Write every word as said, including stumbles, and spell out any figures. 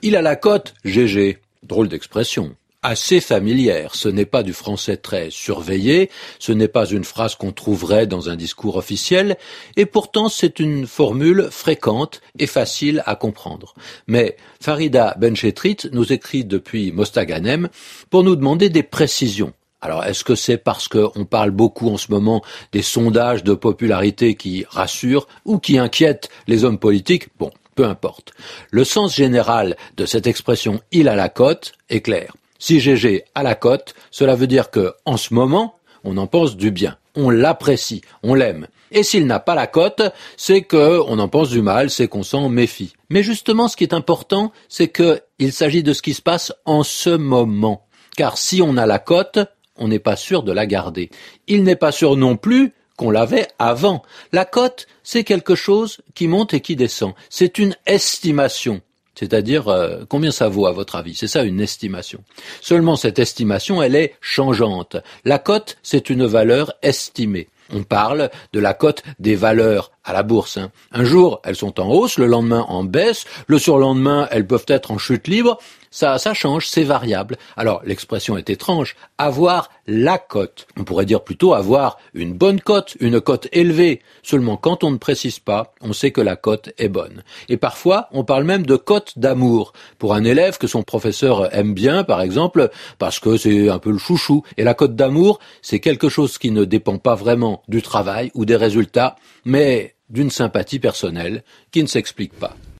Il a la cote, Gégé. Drôle d'expression. Assez familière, ce n'est pas du français très surveillé, ce n'est pas une phrase qu'on trouverait dans un discours officiel, et pourtant c'est une formule fréquente et facile à comprendre. Mais Farida Benchetrit nous écrit depuis Mostaganem pour nous demander des précisions. Alors, est-ce que c'est parce qu'on parle beaucoup en ce moment des sondages de popularité qui rassurent ou qui inquiètent les hommes politiques? Bon, peu importe. Le sens général de cette expression « il a la cote » est clair. Si Gégé a la cote, cela veut dire que, en ce moment, on en pense du bien. On l'apprécie, on l'aime. Et s'il n'a pas la cote, c'est qu'on en pense du mal, c'est qu'on s'en méfie. Mais justement, ce qui est important, c'est qu'il s'agit de ce qui se passe en ce moment. Car si on a la cote, on n'est pas sûr de la garder. Il n'est pas sûr non plus qu'on l'avait avant. La cote, c'est quelque chose qui monte et qui descend. C'est une estimation. C'est-à-dire, euh, combien ça vaut à votre avis? C'est ça une estimation. Seulement cette estimation, elle est changeante. La cote, c'est une valeur estimée. On parle de la cote des valeurs à la bourse. Hein. Un jour, elles sont en hausse, le lendemain en baisse, le surlendemain, elles peuvent être en chute libre. Ça, ça change, c'est variable. Alors, l'expression est étrange. Avoir la cote. On pourrait dire plutôt avoir une bonne cote, une cote élevée. Seulement, quand on ne précise pas, on sait que la cote est bonne. Et parfois, on parle même de cote d'amour. Pour un élève que son professeur aime bien, par exemple, parce que c'est un peu le chouchou. Et la cote d'amour, c'est quelque chose qui ne dépend pas vraiment du travail ou des résultats, mais d'une sympathie personnelle qui ne s'explique pas.